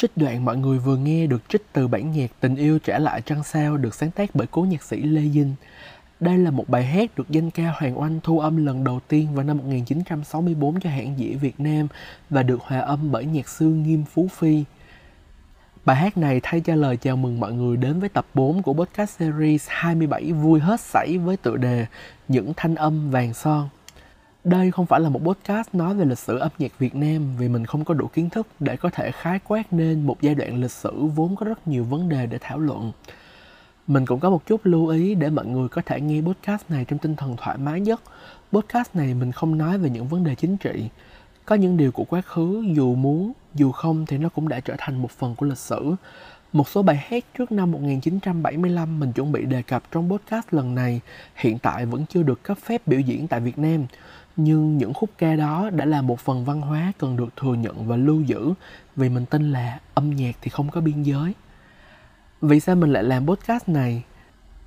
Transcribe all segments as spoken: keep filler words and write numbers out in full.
Trích đoạn mọi người vừa nghe được trích từ bản nhạc Tình yêu trả lại trăng sao được sáng tác bởi cố nhạc sĩ Lê Dinh. Đây là một bài hát được danh ca Hoàng Oanh thu âm lần đầu tiên vào năm một nghìn chín trăm sáu mươi tư cho hãng dĩa Việt Nam và được hòa âm bởi nhạc sư Nghiêm Phú Phi. Bài hát này thay cho lời chào mừng mọi người đến với tập bốn của podcast series hai mươi bảy Vui Hết Sảy với tựa đề Những Thanh Âm Vàng Son. Đây không phải là một podcast nói về lịch sử âm nhạc Việt Nam vì mình không có đủ kiến thức để có thể khái quát nên một giai đoạn lịch sử vốn có rất nhiều vấn đề để thảo luận. Mình cũng có một chút lưu ý để mọi người có thể nghe podcast này trong tinh thần thoải mái nhất. Podcast này mình không nói về những vấn đề chính trị. Có những điều của quá khứ dù muốn, dù không thì nó cũng đã trở thành một phần của lịch sử. Một số bài hát trước năm một nghìn chín trăm bảy mươi lăm mình chuẩn bị đề cập trong podcast lần này hiện tại vẫn chưa được cấp phép biểu diễn tại Việt Nam. Nhưng những khúc ca đó đã là một phần văn hóa cần được thừa nhận và lưu giữ vì mình tin là âm nhạc thì không có biên giới. Vì sao mình lại làm podcast này?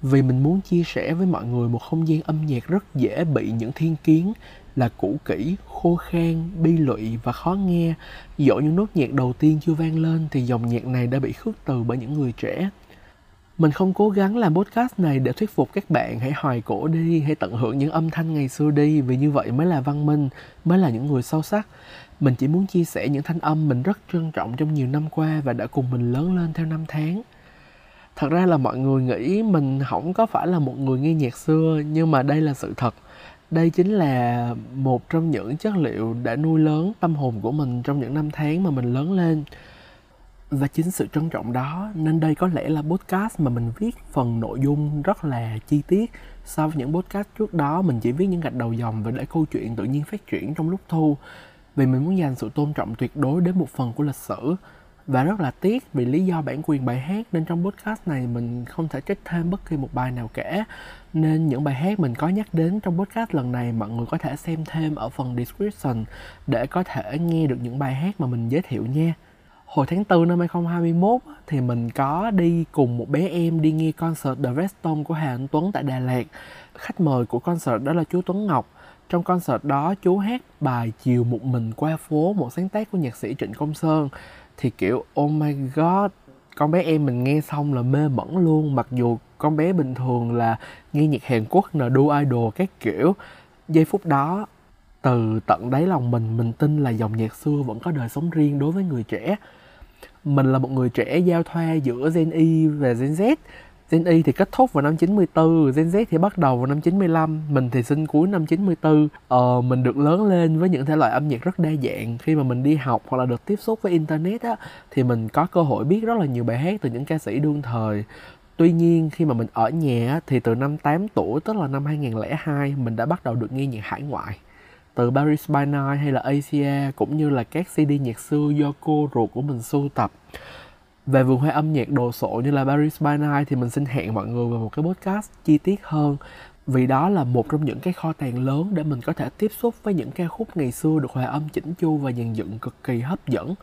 Vì mình muốn chia sẻ với mọi người một không gian âm nhạc rất dễ bị những thiên kiến là cũ kỹ, khô khan, bi lụy và khó nghe. Dẫu những nốt nhạc đầu tiên chưa vang lên thì dòng nhạc này đã bị khước từ bởi những người trẻ. Mình không cố gắng làm podcast này để thuyết phục các bạn hãy hoài cổ đi, hãy tận hưởng những âm thanh ngày xưa đi, vì như vậy mới là văn minh, mới là những người sâu sắc. Mình chỉ muốn chia sẻ những thanh âm mình rất trân trọng trong nhiều năm qua và đã cùng mình lớn lên theo năm tháng. Thật ra là mọi người nghĩ mình không có phải là một người nghe nhạc xưa, nhưng mà đây là sự thật. Đây chính là một trong những chất liệu đã nuôi lớn tâm hồn của mình trong những năm tháng mà mình lớn lên. Và chính sự trân trọng đó nên đây có lẽ là podcast mà mình viết phần nội dung rất là chi tiết. So với những podcast trước đó mình chỉ viết những gạch đầu dòng và để câu chuyện tự nhiên phát triển trong lúc thu. Vì mình muốn dành sự tôn trọng tuyệt đối đến một phần của lịch sử. Và rất là tiếc vì lý do bản quyền bài hát nên trong podcast này mình không thể trích thêm bất kỳ một bài nào cả. Nên những bài hát mình có nhắc đến trong podcast lần này mọi người có thể xem thêm ở phần description để có thể nghe được những bài hát mà mình giới thiệu nha. Hồi tháng tư năm hai không hai mốt thì mình có đi cùng một bé em đi nghe concert The Redstone của Hà Anh Tuấn tại Đà Lạt. Khách mời của concert đó là chú Tuấn Ngọc. Trong concert đó chú hát bài Chiều Một Mình Qua Phố, một sáng tác của nhạc sĩ Trịnh Công Sơn. Thì kiểu oh my god, con bé em mình nghe xong là mê mẩn luôn. Mặc dù con bé bình thường là nghe nhạc Hàn Quốc, nờ đu idol các kiểu. Giây phút đó, từ tận đáy lòng mình, mình tin là dòng nhạc xưa vẫn có đời sống riêng đối với người trẻ. Mình là một người trẻ giao thoa giữa Gen Y và Gen Z. Gen Y thì kết thúc vào năm chín mươi tư, Gen Z thì bắt đầu vào năm chín mươi lăm, mình thì sinh cuối năm chín mươi tư. Ờ, mình được lớn lên với những thể loại âm nhạc rất đa dạng. Khi mà mình đi học hoặc là được tiếp xúc với Internet á, thì mình có cơ hội biết rất là nhiều bài hát từ những ca sĩ đương thời. Tuy nhiên khi mà mình ở nhà thì từ năm tám tuổi, tức là năm hai không không hai, mình đã bắt đầu được nghe nhạc hải ngoại. Từ Paris By Night hay là Asia, cũng như là các xê đê nhạc xưa do cô ruột của mình sưu tập. Về vườn hoa âm nhạc đồ sộ như là Paris By Night thì mình xin hẹn mọi người vào một cái podcast chi tiết hơn. Vì đó là một trong những cái kho tàng lớn để mình có thể tiếp xúc với những ca khúc ngày xưa được hòa âm chỉnh chu và dàn dựng cực kỳ hấp dẫn.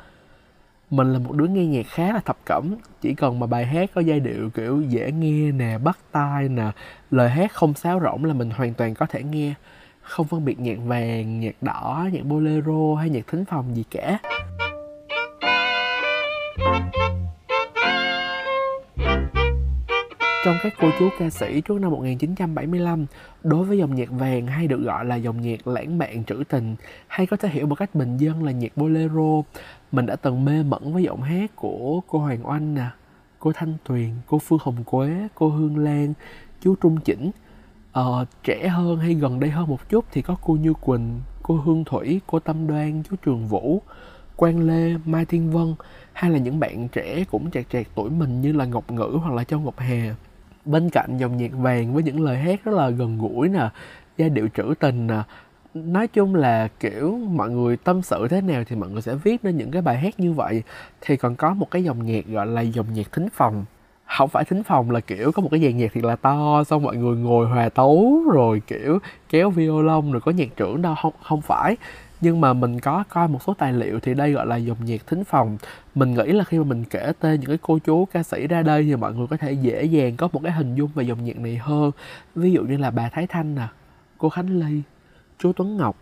Mình là một đứa nghe nhạc khá là thập cẩm. Chỉ cần mà bài hát có giai điệu kiểu dễ nghe nè, bắt tai nè, lời hát không sáo rỗng là mình hoàn toàn có thể nghe. Không phân biệt nhạc vàng, nhạc đỏ, nhạc bolero hay nhạc thính phòng gì cả. Trong các cô chú ca sĩ trước năm một nghìn chín trăm bảy mươi lăm, đối với dòng nhạc vàng hay được gọi là dòng nhạc lãng mạn trữ tình, hay có thể hiểu một cách bình dân là nhạc bolero, mình đã từng mê mẩn với giọng hát của cô Hoàng Oanh nè, cô Thanh Tuyền, cô Phương Hồng Quế, cô Hương Lan, chú Trung Chỉnh. Ờ, trẻ hơn hay gần đây hơn một chút thì có cô Như Quỳnh, cô Hương Thủy, cô Tâm Đoan, chú Trường Vũ, Quang Lê, Mai Thiên Vân, hay là những bạn trẻ cũng chạc chạc tuổi mình như là Ngọc Ngữ hoặc là Châu Ngọc Hè. Bên cạnh dòng nhạc vàng với những lời hát rất là gần gũi nè, giai điệu trữ tình nè, nói chung là kiểu mọi người tâm sự thế nào thì mọi người sẽ viết nên những cái bài hát như vậy, thì còn có một cái dòng nhạc gọi là dòng nhạc thính phòng. Không phải thính phòng là kiểu có một cái dàn nhạc thiệt là to, xong mọi người ngồi hòa tấu rồi kiểu kéo violon rồi có nhạc trưởng đâu, không, không phải. Nhưng mà mình có coi một số tài liệu thì đây gọi là dòng nhạc thính phòng. Mình nghĩ là khi mà mình kể tên những cái cô chú ca sĩ ra đây thì mọi người có thể dễ dàng có một cái hình dung về dòng nhạc này hơn. Ví dụ như là bà Thái Thanh nè, cô Khánh Ly, chú Tuấn Ngọc,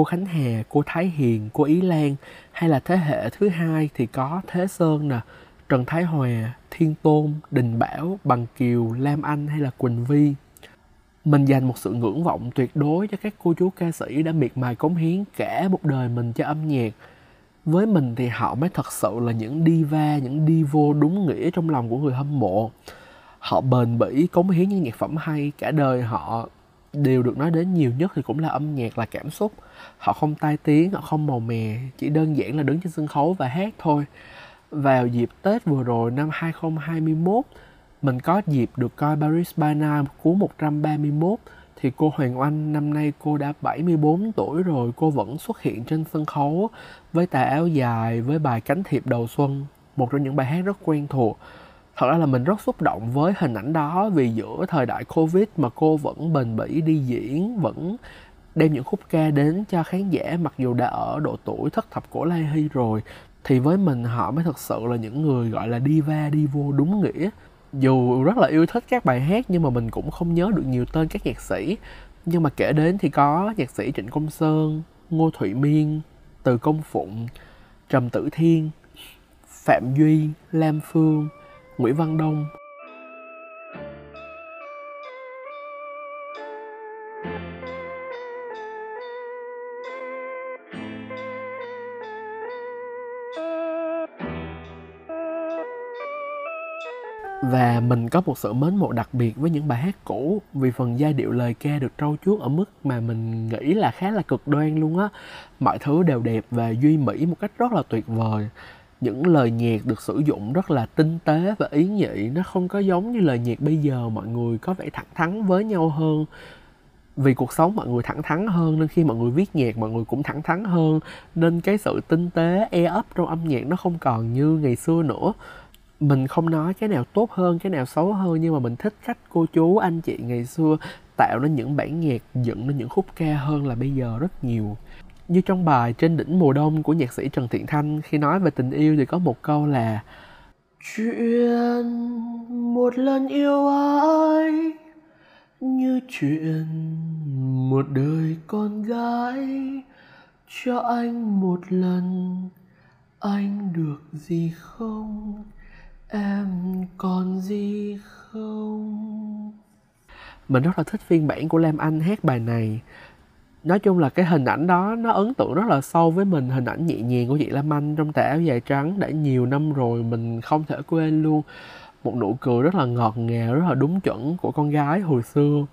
cô Khánh Hà, cô Thái Hiền, cô Ý Lan, hay là thế hệ thứ hai thì có Thế Sơn nè, Trần Thái Hòa, Thiên Tôn, Đình Bảo, Bằng Kiều, Lam Anh hay là Quỳnh Vi. Mình dành một sự ngưỡng vọng tuyệt đối cho các cô chú ca sĩ đã miệt mài cống hiến cả một đời mình cho âm nhạc. Với mình thì họ mới thật sự là những diva, những divo đúng nghĩa trong lòng của người hâm mộ. Họ bền bỉ cống hiến những nhạc phẩm hay, cả đời họ đều được nói đến nhiều nhất thì cũng là âm nhạc, là cảm xúc. Họ không tai tiếng, họ không màu mè, chỉ đơn giản là đứng trên sân khấu và hát thôi. Vào dịp Tết vừa rồi năm hai không hai mốt, mình có dịp được coi Paris By Night của một trăm ba mươi mốt. Thì cô Hoàng Oanh năm nay cô đã bảy mươi bốn tuổi rồi, cô vẫn xuất hiện trên sân khấu với tà áo dài, với bài Cánh Thiệp Đầu Xuân, một trong những bài hát rất quen thuộc. Thật ra là mình rất xúc động với hình ảnh đó, vì giữa thời đại Covid mà cô vẫn bền bỉ đi diễn, vẫn đem những khúc ca đến cho khán giả, mặc dù đã ở độ tuổi thất thập của Lai Hy rồi. Thì với mình họ mới thật sự là những người gọi là diva, divo đúng nghĩa. Dù rất là yêu thích các bài hát nhưng mà mình cũng không nhớ được nhiều tên các nhạc sĩ. Nhưng mà kể đến thì có nhạc sĩ Trịnh Công Sơn, Ngô Thụy Miên, Từ Công Phụng, Trầm Tử Thiên, Phạm Duy, Lam Phương, Nguyễn Văn Đông. Và mình có một sự mến mộ đặc biệt với những bài hát cũ, vì phần giai điệu lời ca được trau chuốt ở mức mà mình nghĩ là khá là cực đoan luôn á. Mọi thứ đều đẹp và duy mỹ một cách rất là tuyệt vời. Những lời nhạc được sử dụng rất là tinh tế và ý nhị. Nó không có giống như lời nhạc bây giờ, mọi người có vẻ thẳng thắn với nhau hơn. Vì cuộc sống mọi người thẳng thắn hơn nên khi mọi người viết nhạc mọi người cũng thẳng thắn hơn. Nên cái sự tinh tế, e ấp trong âm nhạc nó không còn như ngày xưa nữa. Mình không nói cái nào tốt hơn, cái nào xấu hơn, nhưng mà mình thích cách cô chú, anh chị ngày xưa tạo nên những bản nhạc, dựng nên những khúc ca hơn là bây giờ rất nhiều. Như trong bài Trên Đỉnh Mùa Đông của nhạc sĩ Trần Thiện Thanh, khi nói về tình yêu thì có một câu là: chuyện một lần yêu ai như chuyện một đời con gái, cho anh một lần anh được gì không, em còn gì không. Mình rất là thích phiên bản của Lam Anh hát bài này. Nói chung là cái hình ảnh đó nó ấn tượng rất là sâu với mình. Hình ảnh nhẹ nhàng của chị Lam Anh trong tà áo dài trắng đã nhiều năm rồi mình không thể quên luôn. Một nụ cười rất là ngọt ngào, rất là đúng chuẩn của con gái hồi xưa.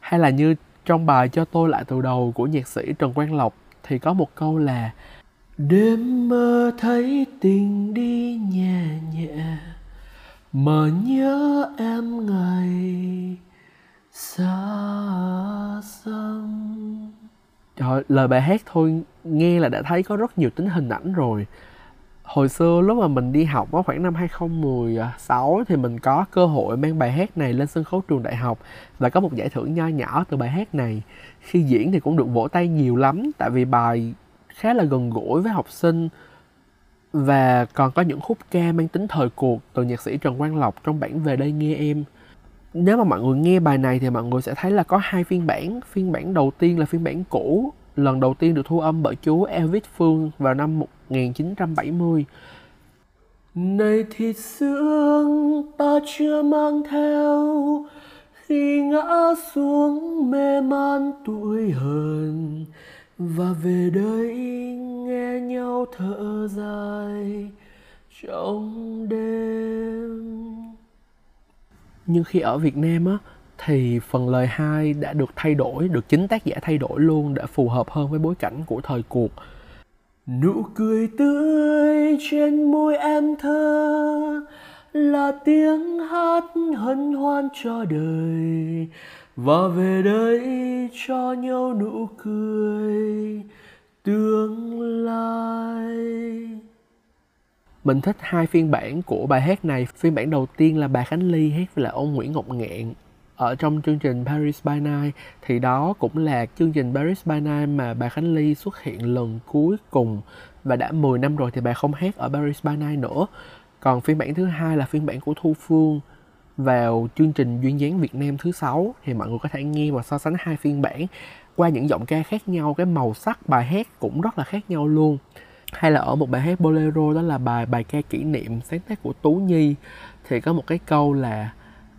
Hay là như trong bài Cho Tôi Lại Từ Đầu của nhạc sĩ Trần Quang Lộc thì có một câu là: đêm mơ thấy tình đi nhẹ nhẹ, mơ nhớ em ngày xa xăm. Trời, lời bài hát thôi nghe là đã thấy có rất nhiều tính hình ảnh rồi. Hồi xưa lúc mà mình đi học á, khoảng năm hai không một sáu thì mình có cơ hội mang bài hát này lên sân khấu trường đại học và có một giải thưởng nho nhỏ từ bài hát này. Khi diễn thì cũng được vỗ tay nhiều lắm, tại vì bài khá là gần gũi với học sinh. Và còn có những khúc ca mang tính thời cuộc từ nhạc sĩ Trần Quang Lộc trong bản Về Đây Nghe Em. Nếu mà mọi người nghe bài này thì mọi người sẽ thấy là có hai phiên bản. Phiên bản đầu tiên là phiên bản cũ, lần đầu tiên được thu âm bởi chú Elvis Phương vào năm một nghìn chín trăm bảy mươi. Này thịt sương ta chưa mang theo, khi ngã xuống mê man tuổi hờn, và về đây nghe nhau thở dài trong đêm. Nhưng khi ở Việt Nam á, thì phần lời hai đã được thay đổi, được chính tác giả thay đổi luôn để phù hợp hơn với bối cảnh của thời cuộc. Nụ cười tươi trên môi em thơ là tiếng hát hân hoan cho đời, và về đây cho nhau nụ cười tương lai. Mình thích hai phiên bản của bài hát này. Phiên bản đầu tiên là bà Khánh Ly hát với lại ông Nguyễn Ngọc Ngạn ở trong chương trình Paris By Night. Thì đó cũng là chương trình Paris By Night mà bà Khánh Ly xuất hiện lần cuối cùng. Và đã mười năm rồi thì bà không hát ở Paris By Night nữa. Còn phiên bản thứ hai là phiên bản của Thu Phương vào chương trình Duyên Dáng Việt Nam thứ sáu. Thì mọi người có thể nghe và so sánh hai phiên bản. qua những giọng ca khác nhau, cái màu sắc bài hát cũng rất là khác nhau luôn. Hay là ở một bài hát bolero, đó là bài bài ca kỷ niệm sáng tác của Tú Nhi, thì có một cái câu là: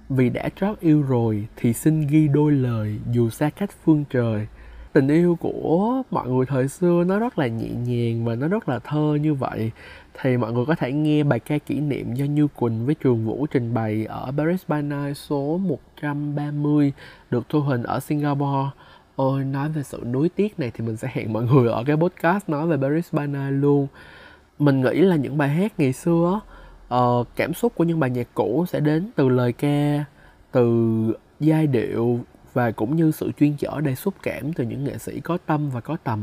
vì đã trót yêu rồi thì xin ghi đôi lời dù xa cách phương trời. Tình yêu của mọi người thời xưa nó rất là nhẹ nhàng và nó rất là thơ như vậy. Thì mọi người có thể nghe bài ca kỷ niệm do Như Quỳnh với Trường Vũ trình bày ở Paris By Night số một trăm ba mươi, được thu hình ở Singapore. Ôi, nói về sự nuối tiếc này thì mình sẽ hẹn mọi người ở cái podcast nói về Paris By Night luôn. Mình nghĩ là những bài hát ngày xưa, uh, cảm xúc của những bài nhạc cũ sẽ đến từ lời ca, từ giai điệu và cũng như sự chuyên chở đầy xúc cảm từ những nghệ sĩ có tâm và có tầm.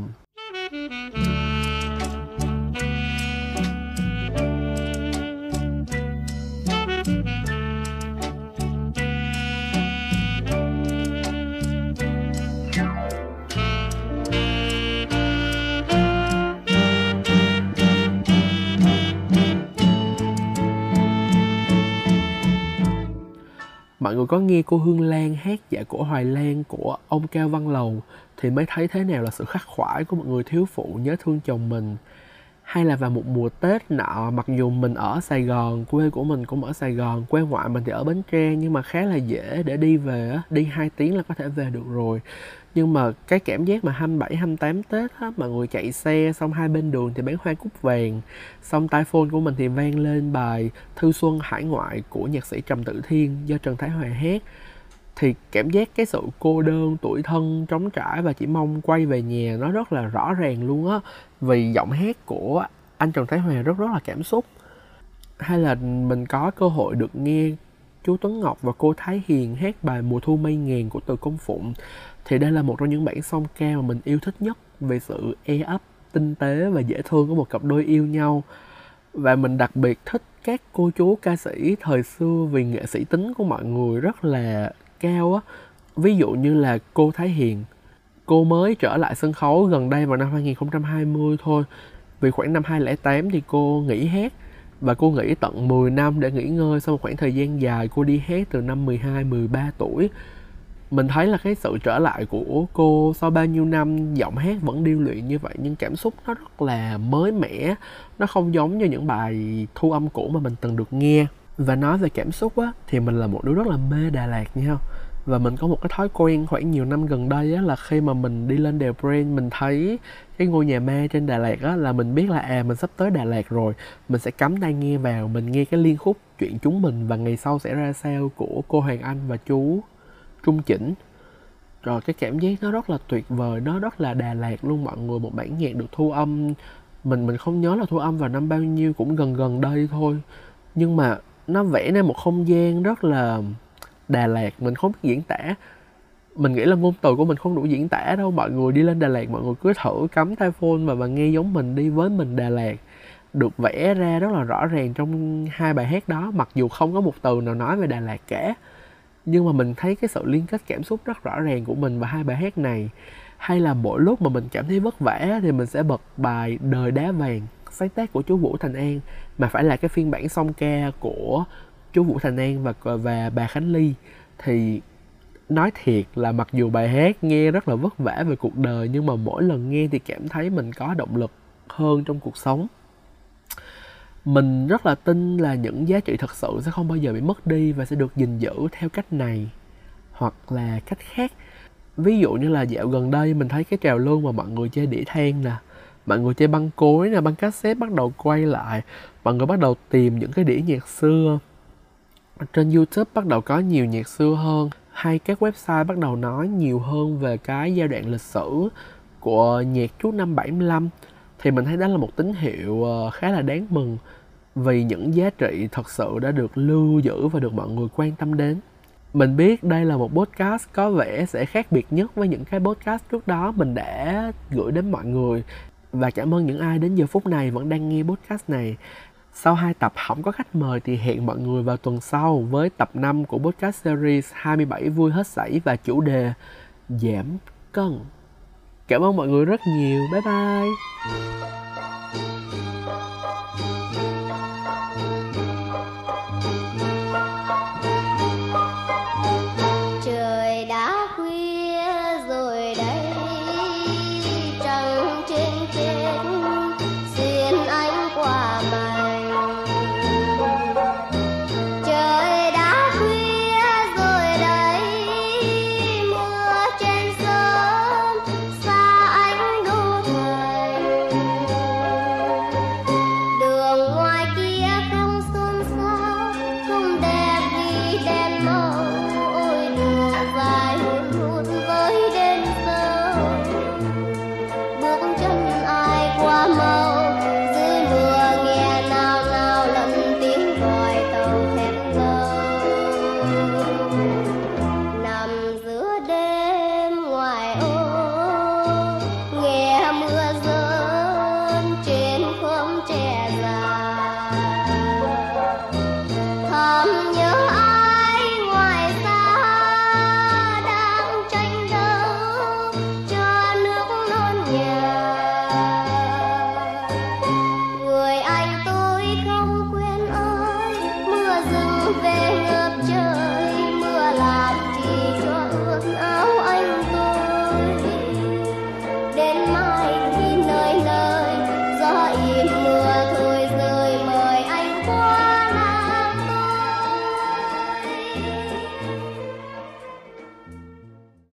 Mọi người có nghe cô Hương Lan hát Dạ Cổ Hoài Lan của ông Cao Văn Lầu thì mới thấy thế nào là sự khắc khoải của một người thiếu phụ nhớ thương chồng mình. Hay là vào một mùa Tết nọ, mặc dù mình ở Sài Gòn, quê của mình cũng ở Sài Gòn, quê ngoại mình thì ở Bến Tre, nhưng mà khá là dễ để đi về, đi hai tiếng là có thể về được rồi. Nhưng mà cái cảm giác mà hai mươi bảy, hai mươi tám Tết á, mọi người chạy xe, xong hai bên đường thì bán hoa cúc vàng, xong tai phone của mình thì vang lên bài Thư Xuân Hải Ngoại của nhạc sĩ Trầm Tự Thiên do Trần Thái Hòa hát. Thì cảm giác cái sự cô đơn, tủi thân, trống trải và chỉ mong quay về nhà nó rất là rõ ràng luôn á. Vì giọng hát của anh Trần Thái Hòa rất rất là cảm xúc. Hay là mình có cơ hội được nghe chú Tuấn Ngọc và cô Thái Hiền hát bài Mùa Thu Mây Ngàn của Từ Công Phụng. Thì đây là một trong những bản song ca mà mình yêu thích nhất về sự e ấp, tinh tế và dễ thương của một cặp đôi yêu nhau. Và mình đặc biệt thích các cô chú ca sĩ thời xưa vì nghệ sĩ tính của mọi người rất là cao á. Ví dụ như là cô Thái Hiền, cô mới trở lại sân khấu gần đây vào năm hai không hai không thôi. Vì khoảng năm hai không không tám thì cô nghỉ hát, và cô nghỉ tận mười năm để nghỉ ngơi. Sau một khoảng thời gian dài cô đi hát từ năm mười hai, mười ba tuổi. Mình thấy là cái sự trở lại của cô sau bao nhiêu năm, giọng hát vẫn điêu luyện như vậy nhưng cảm xúc nó rất là mới mẻ. Nó không giống như những bài thu âm cũ mà mình từng được nghe. Và nói về cảm xúc á, thì mình là một đứa rất là mê Đà Lạt nha. Và mình có một cái thói quen khoảng nhiều năm gần đây á, là khi mà mình đi lên đèo Brand, mình thấy cái ngôi nhà ma trên Đà Lạt á, là mình biết là à mình sắp tới Đà Lạt rồi. Mình sẽ cắm tai nghe vào, mình nghe cái liên khúc Chuyện Chúng Mình và Ngày Sau Sẽ Ra Sao của cô Hoàng Anh và chú Trung Chỉnh. Rồi cái cảm giác nó rất là tuyệt vời, nó rất là Đà Lạt luôn mọi người. Một bản nhạc được thu âm, mình mình không nhớ là thu âm vào năm bao nhiêu, cũng gần gần đây thôi. Nhưng mà nó vẽ nên một không gian rất là Đà Lạt, mình không biết diễn tả. Mình nghĩ là ngôn từ của mình không đủ diễn tả đâu. Mọi người đi lên Đà Lạt, mọi người cứ thử cắm tai phone mà và nghe giống mình đi với mình Đà Lạt. Được vẽ ra rất là rõ ràng trong hai bài hát đó, mặc dù không có một từ nào nói về Đà Lạt cả. Nhưng mà mình thấy cái sự liên kết cảm xúc rất rõ ràng của mình và hai bài hát này. Hay là mỗi lúc mà mình cảm thấy vất vả thì mình sẽ bật bài Đời Đá Vàng, sáng tác của chú Vũ Thành An, mà phải là cái phiên bản song ca của chú Vũ Thành An và, và bà Khánh Ly. Thì nói thiệt là mặc dù bài hát nghe rất là vất vả về cuộc đời, nhưng mà mỗi lần nghe thì cảm thấy mình có động lực hơn trong cuộc sống. Mình rất là tin là những giá trị thật sự sẽ không bao giờ bị mất đi và sẽ được gìn giữ theo cách này hoặc là cách khác. Ví dụ như là dạo gần đây mình thấy cái trào lưu mà mọi người chơi đĩa than nè, mọi người chơi băng cối nè, băng cassette bắt đầu quay lại. Mọi người bắt đầu tìm những cái đĩa nhạc xưa. Trên YouTube bắt đầu có nhiều nhạc xưa hơn, hay các website bắt đầu nói nhiều hơn về cái giai đoạn lịch sử của nhạc trước năm bảy mươi lăm. Thì mình thấy đó là một tín hiệu khá là đáng mừng, vì những giá trị thật sự đã được lưu giữ và được mọi người quan tâm đến. Mình biết đây là một podcast có vẻ sẽ khác biệt nhất với những cái podcast trước đó mình đã gửi đến mọi người. Và cảm ơn những ai đến giờ phút này vẫn đang nghe podcast này. Sau hai tập không có khách mời thì hẹn mọi người vào tuần sau với tập năm của podcast series hai mươi bảy Vui Hết Sảy và chủ đề Giảm Cân. Cảm ơn mọi người rất nhiều. Bye bye. Trời đã khuya rồi đây. chờ.